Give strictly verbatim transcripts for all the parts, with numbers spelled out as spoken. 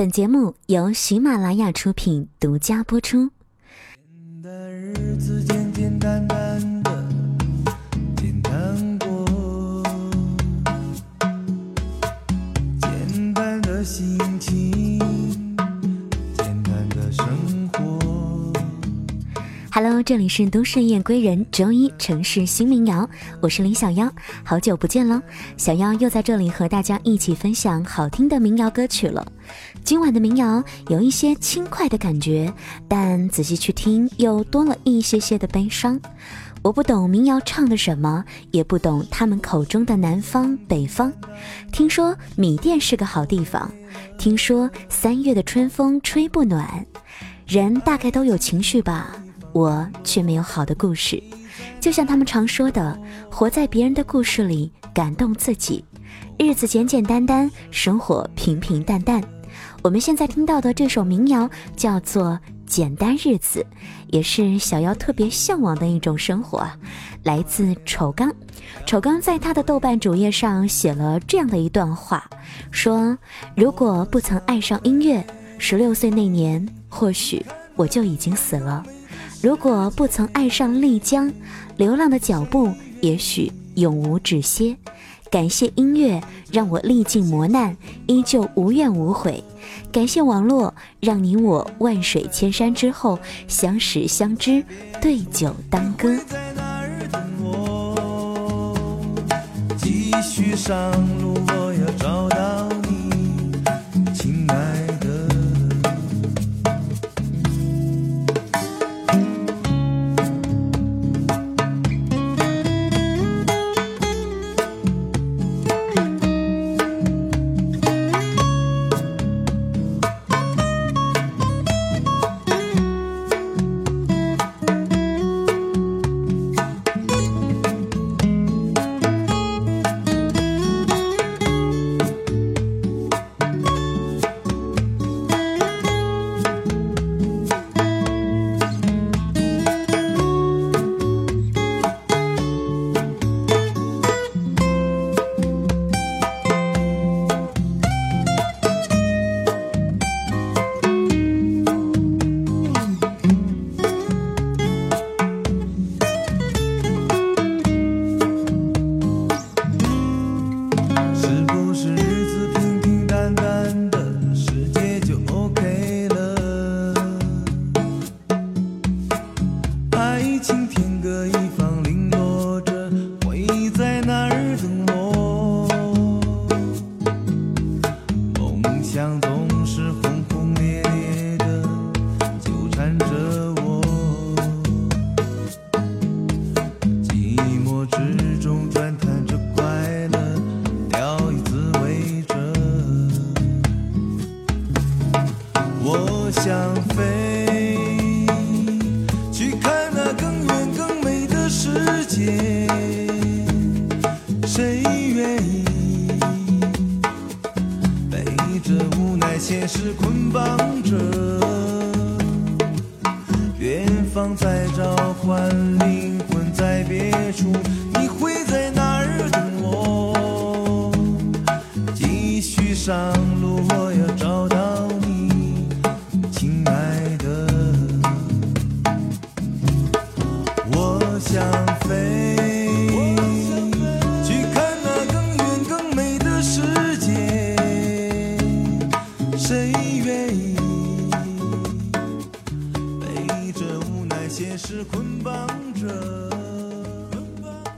本节目由喜马拉雅出品独家播出。日子简简单单的简单过，简单的心情，简单的生活。Hello， 这里是都市夜归人周一城市新民谣，我是李小妖，好久不见了，小妖又在这里和大家一起分享好听的民谣歌曲了。今晚的民谣有一些轻快的感觉，但仔细去听又多了一些些的悲伤。我不懂民谣唱的什么，也不懂他们口中的南方北方。听说米店是个好地方，听说三月的春风吹不暖。人大概都有情绪吧，我却没有好的故事。就像他们常说的，活在别人的故事里，感动自己。日子简简单单，生活平平淡淡。我们现在听到的这首民谣叫做简单日子，也是小妖特别向往的一种生活，来自丑刚。丑刚在他的豆瓣主页上写了这样的一段话，说如果不曾爱上音乐，十六岁那年或许我就已经死了。如果不曾爱上丽江，流浪的脚步也许永无止歇。感谢音乐让我历尽磨难依旧无怨无悔，感谢网络让你我万水千山之后相识相知，对酒当歌。继续上路，我要找到你，亲爱的。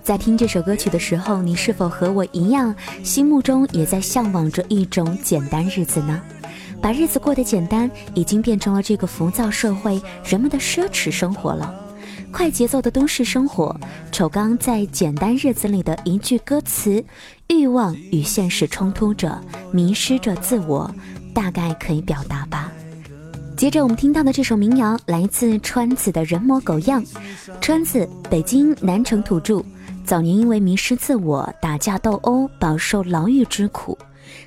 在听这首歌曲的时候，你是否和我一样，心目中也在向往着一种简单日子呢？把日子过得简单，已经变成了这个浮躁社会人们的奢侈生活了。快节奏的都市生活，丑刚在简单日子里的一句歌词，欲望与现实冲突着，迷失着自我，大概可以表达吧。接着我们听到的这首民谣来自川子的人模狗样。川子，北京南城土著，早年因为迷失自我，打架斗殴，饱受牢狱之苦。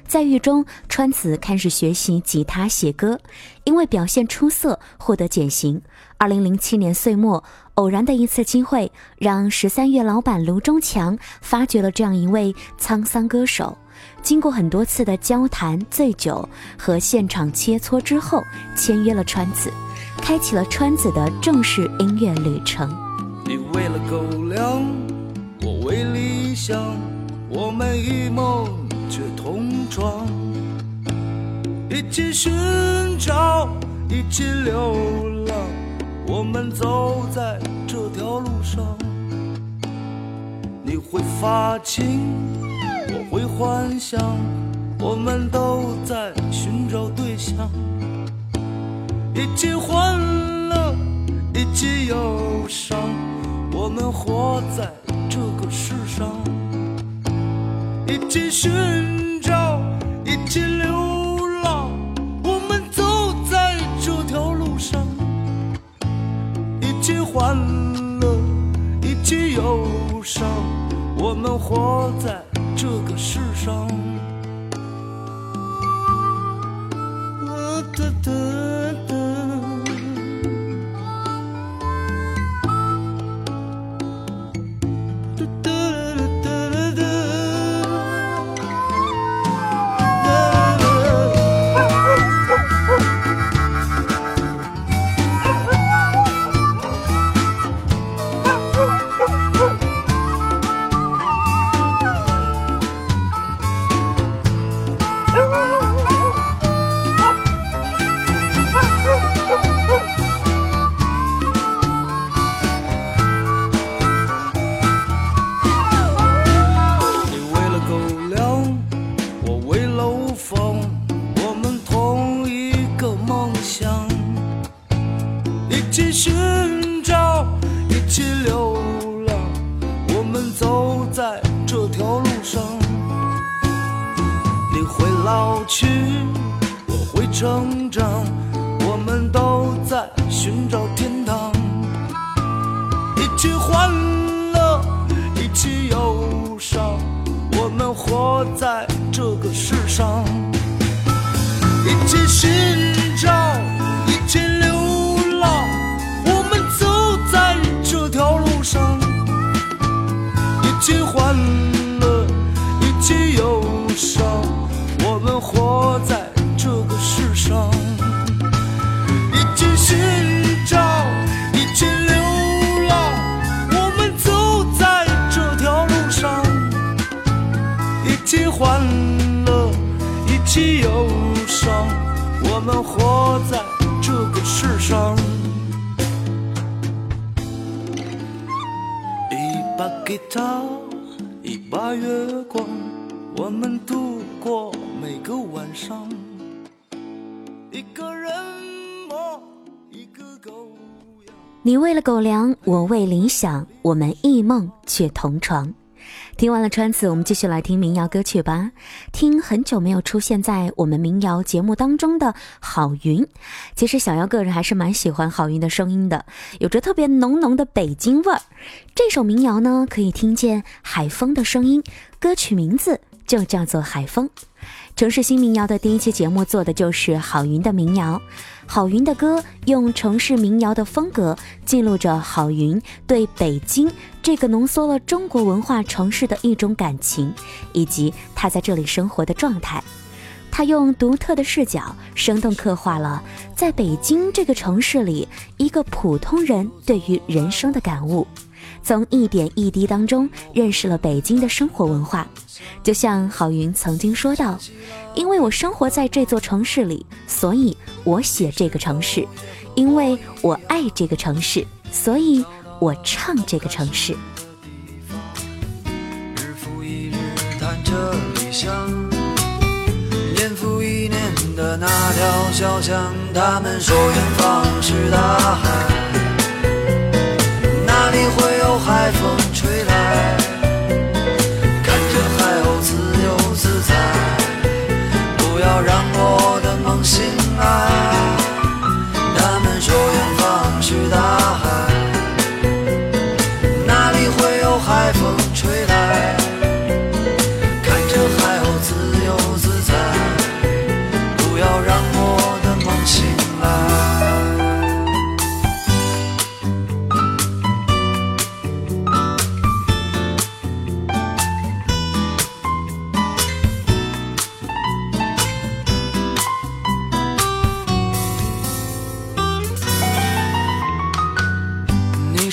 在狱中，川子开始学习吉他写歌，因为表现出色获得减刑。二零零七年岁末，偶然的一次机会让十三月老板卢中强发掘了这样一位沧桑歌手，经过很多次的交谈、醉酒和现场切磋之后，签约了川子，开启了川子的正式音乐旅程。你为了狗粮，我为理想，我们一梦却同床，一起寻找，一起流浪，我们走在这条路上。你会发情，我会幻想，我们都在寻找对象，一起欢乐，一起忧伤，我们活在这个世上，一起寻找，一起流浪，我们走在这条路上，一起欢乐，一起忧伤，我们活在这个世上。我的的你为了狗粮，我为理想，我们异梦却同床。听完了川子，我们继续来听民谣歌曲吧。听很久没有出现在我们民谣节目当中的郝云，其实小妖个人还是蛮喜欢郝云的声音的，有着特别浓浓的北京味儿。这首民谣呢，可以听见海风的声音，歌曲名字就叫做《海风》。城市新民谣的第一期节目做的就是郝云的民谣，郝云的歌用城市民谣的风格记录着郝云对北京这个浓缩了中国文化城市的一种感情，以及他在这里生活的状态。他用独特的视角生动刻画了在北京这个城市里一个普通人对于人生的感悟，从一点一滴当中认识了北京的生活文化。就像郝云曾经说到，因为我生活在这座城市里，所以我写这个城市，因为我爱这个城市，所以我唱这个城市。日复一日谈着理想，年复一年的那条小巷，他们说远方是大海，哪里会有海风吹来，看着海鸥自由自在，不要让我的梦醒来，他们说远方是大海，哪里会有海风吹来，看着海鸥自由自在，不要让我的梦醒来。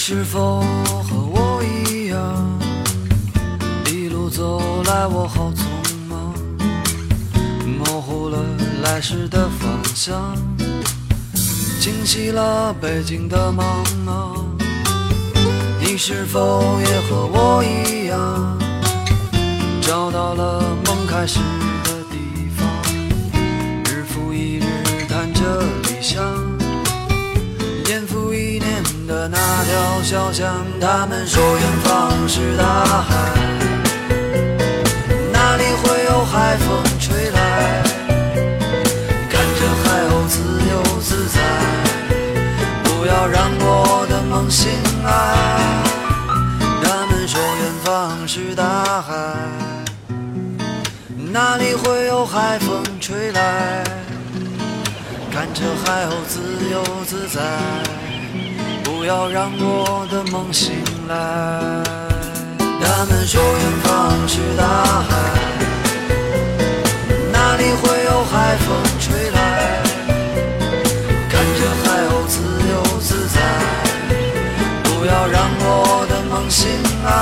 是否和我一样，一路走来我好匆忙，模糊了来时的方向，清晰了北京的茫茫。你是否也和我一样，找到了梦开始的地方，日复一日谈着理想，年复一年的那条小巷，他们说远方是大海，哪里会有海风吹来，看着海鸥自由自在，不要让我的梦醒来，他们说远方是大海，哪里会有海风吹来，看着海鸥自由自在，不要让我的梦醒来，他们说远方是大海，哪里会有海风吹来，看着海鸥自由自在，不要让我的梦醒来，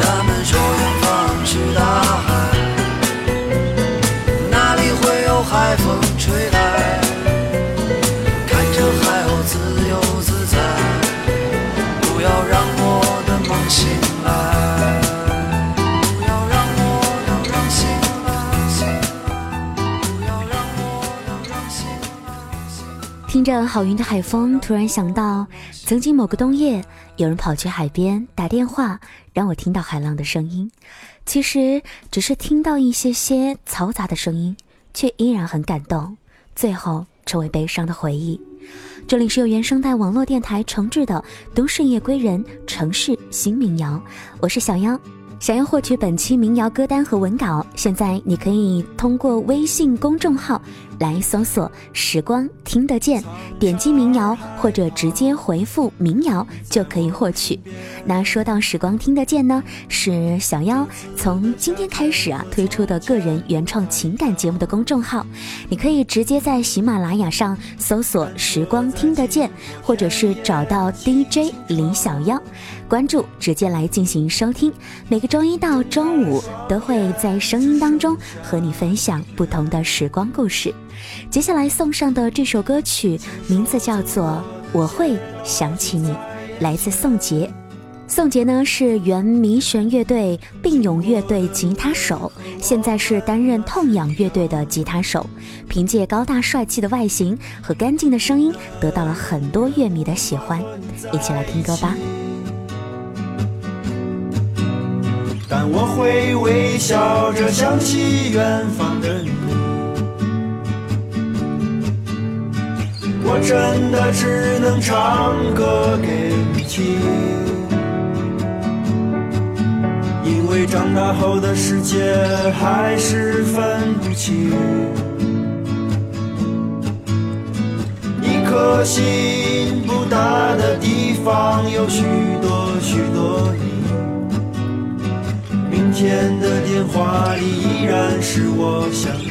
他们说远方是大海，哪里会有海风吹来，看着海鸥自由自在，不要让我的梦醒来，不要让我的梦醒来，不要让我的梦醒来。听着郝云的海风，突然想到曾经某个冬夜，有人跑去海边打电话，让我听到海浪的声音。其实只是听到一些些嘈杂的声音，却依然很感动，最后成为悲伤的回忆。这里是由原生态网络电台承制的都市夜归人城市新民谣，我是小妖。想要获取本期民谣歌单和文稿，现在你可以通过微信公众号来搜索时光听得见，点击民谣或者直接回复民谣就可以获取。那说到时光听得见呢，是小妖从今天开始啊推出的个人原创情感节目的公众号，你可以直接在喜马拉雅上搜索时光听得见，或者是找到 D J 李小妖，关注直接来进行收听。每个周一到周五都会在声音当中和你分享不同的时光故事。接下来送上的这首歌曲名字叫做我会想起你，来自宋杰。宋杰呢是原迷弦乐队并勇乐队吉他手，现在是担任痛仰乐队的吉他手，凭借高大帅气的外形和干净的声音得到了很多乐迷的喜欢。一起来听歌吧。但我会微笑着想起远方的你，我真的只能唱歌给你听，因为长大后的世界还是分不清，一颗心不大的地方有许多许多你，明天的电话里依然是我想你，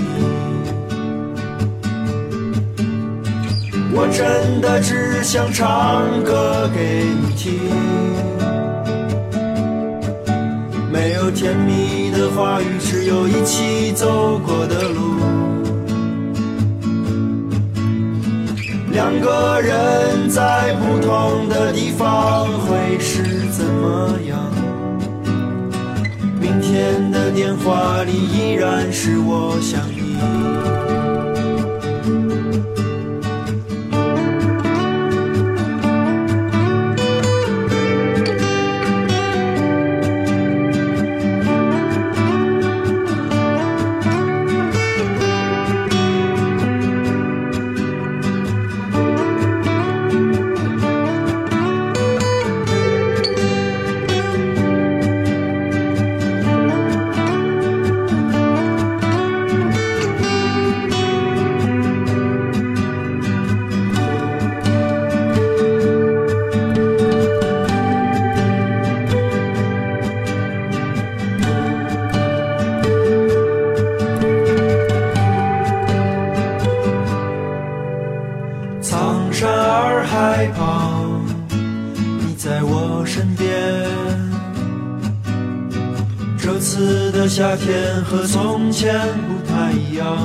我真的只想唱歌给你听，没有甜蜜的话语，只有一起走过的路，两个人在不同的地方会是怎么样，明天的电话里依然是我想你。苍山洱海旁，的夏天和从前不太一样，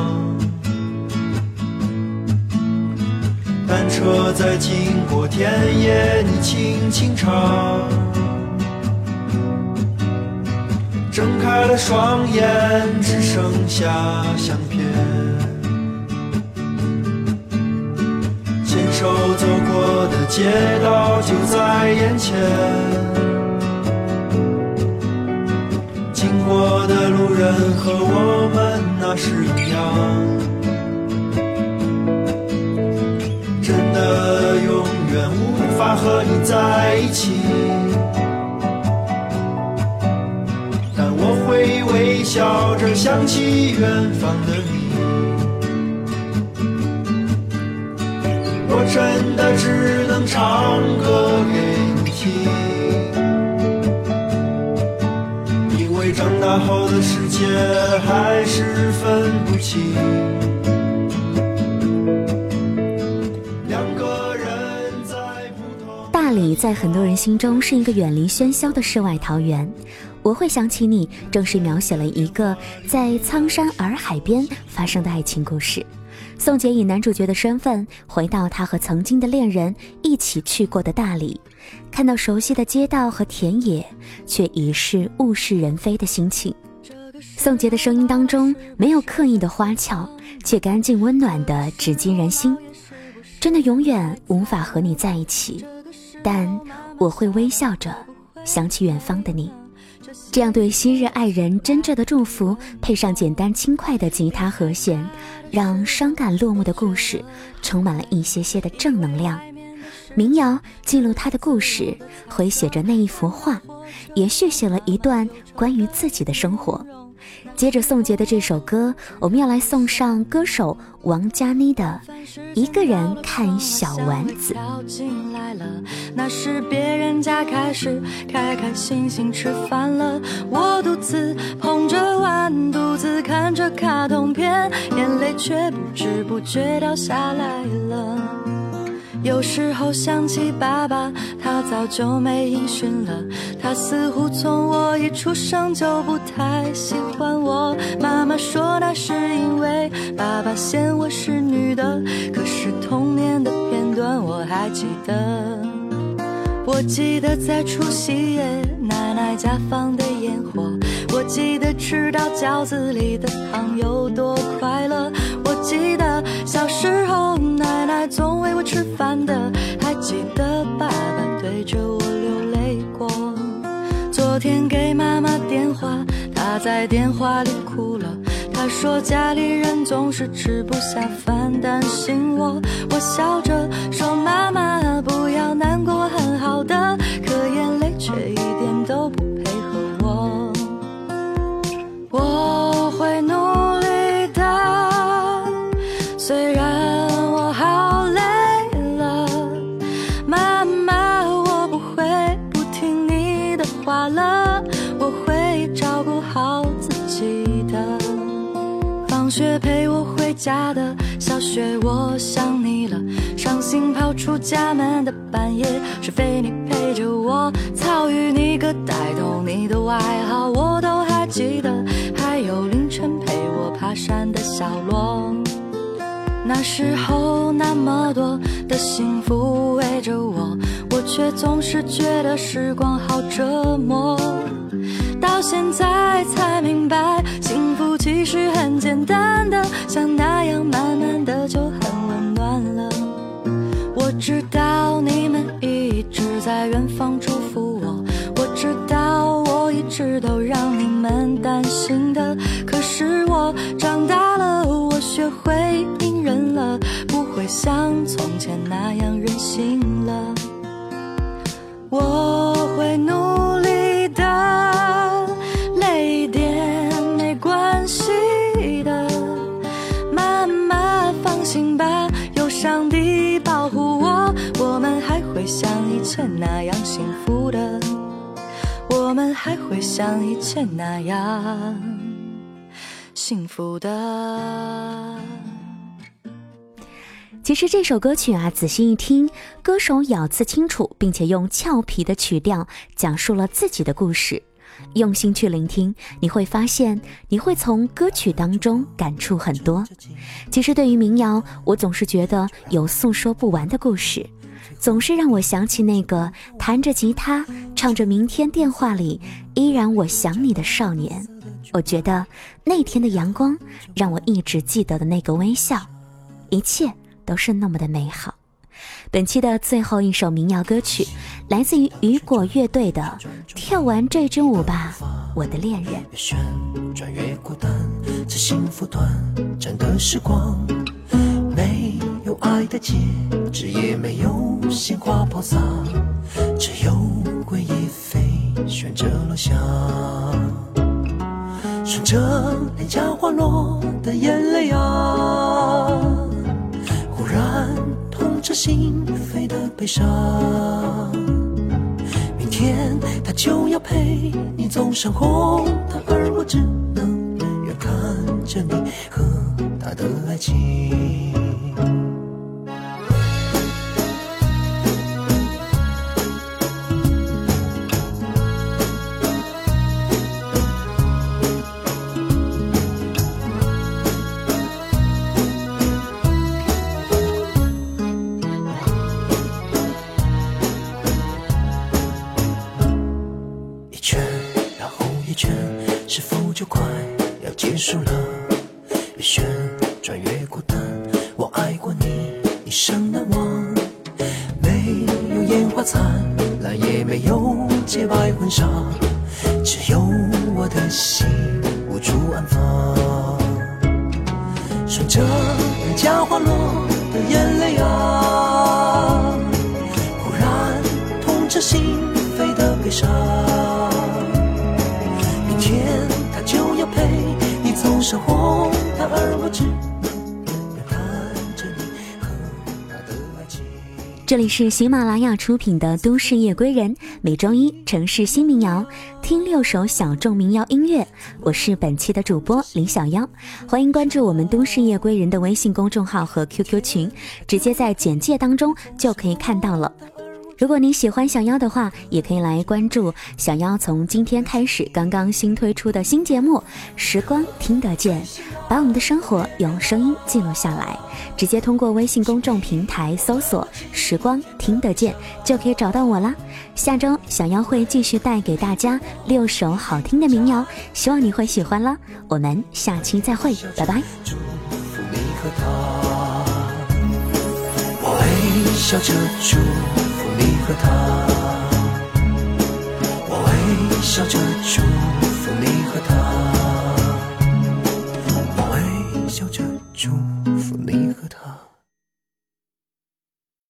单车在经过田野，你轻轻唱，睁开了双眼，只剩下相片，牵手走过的街道就在眼前，经过的路人和我们那是一样，真的永远无法和你在一起，但我会微笑着想起远方的你，我真的只能唱歌给你听，长大后的世界还是分不清两个人在不同。大理在很多人心中是一个远离喧嚣的世外桃源，我会想起你正是描写了一个在苍山洱海边发生的爱情故事。宋杰以男主角的身份回到他和曾经的恋人一起去过的大理，看到熟悉的街道和田野，却已是物是人非的心情。宋杰的声音当中没有刻意的花俏，却干净温暖的直击人心。真的永远无法和你在一起，但我会微笑着想起远方的你。这样对昔日爱人真挚的祝福，配上简单轻快的吉他和弦，让伤感落幕的故事充满了一些些的正能量。民谣记录他的故事，回写着那一幅画，也续写了一段关于自己的生活。接着宋杰的这首歌，我们要来送上歌手王嘉妮的一个人看小丸子。那是别人家开始开开心心吃饭了，我独自捧着碗，独自看着卡通片，眼泪却不知不觉掉下来了。有时候想起爸爸，他早就没音讯了，他似乎从我一出生就不太喜欢我。妈妈说那是因为爸爸嫌我是女的，可是童年的片段我还记得。我记得在除夕夜奶奶家放的烟火，我记得吃到饺子里的糖有多快乐，我记得小时候奶奶总喂我吃饭的，还记得爸爸对着我流泪过。昨天给妈妈电话，她在电话里哭了，她说家里人总是吃不下饭，担心我。我笑着说妈妈不要难过，很好的，可眼泪却一点都不配合我。我会努力的，虽然我好累了，妈妈我不会不听你的话了，我会照顾好自己的。放学陪我回家的，小雪我想你了，伤心跑出家门的半夜，是非你陪着我，草与你各带头，你的外号我都还记得，还有凌晨陪我爬山的小罗。那时候那么多的幸福围着我，我却总是觉得时光好折磨。到现在才明白，幸福其实很简单的，像那样慢慢的就很温暖了。我知道你们一直在远方祝福我，我知道我一直都让你们担心的，可是我长大了，我学会隐忍了，不会像从前那样任性了。我会努力的，累一点没关系的，妈妈放心吧，有上帝保护我，我们还会像以前那样幸福的，我们还会像以前那样幸福的。其实这首歌曲啊，仔细一听，歌手咬字清楚，并且用俏皮的曲调讲述了自己的故事。用心去聆听，你会发现你会从歌曲当中感触很多。其实对于民谣，我总是觉得有诉说不完的故事，总是让我想起那个弹着吉他唱着明天电话里依然我想你的少年。我觉得那天的阳光让我一直记得的那个微笑，一切都是那么的美好。本期的最后一首民谣歌曲来自于雨果乐队的跳完这支舞吧我的恋人。越旋转越孤单，这幸福短暂的时光，没有爱的戒指，也没有鲜花抛洒，只有归一飞悬着落下，顺着脸颊滑落的眼泪啊，忽然这心扉的悲伤，明天他就要陪你走上红毯，而我只能远看着你和他的爱情。是否就快要结束了？越旋转越孤单，我爱过你，一生难忘。没有烟花灿烂，也没有洁白婚纱，只有我的心无处安放。顺着脸颊滑落的眼泪啊，忽然痛彻心扉的悲伤。走上红毯，而我只能看着你和他的爱情。这里是喜马拉雅出品的《都市夜归人》，每周一城市新民谣，听六首小众民谣音乐。我是本期的主播李小妖，欢迎关注我们《都市夜归人》的微信公众号和 Q Q 群，直接在简介当中就可以看到了。如果你喜欢小妖的话，也可以来关注小妖从今天开始刚刚新推出的新节目《时光听得见》，把我们的生活用声音记录下来，直接通过微信公众平台搜索时光听得见就可以找到我啦。下周小妖会继续带给大家六首好听的民谣，希望你会喜欢啦。我们下期再会，拜拜。我微笑着祝你和他，我微笑着祝福你和他，我微笑着。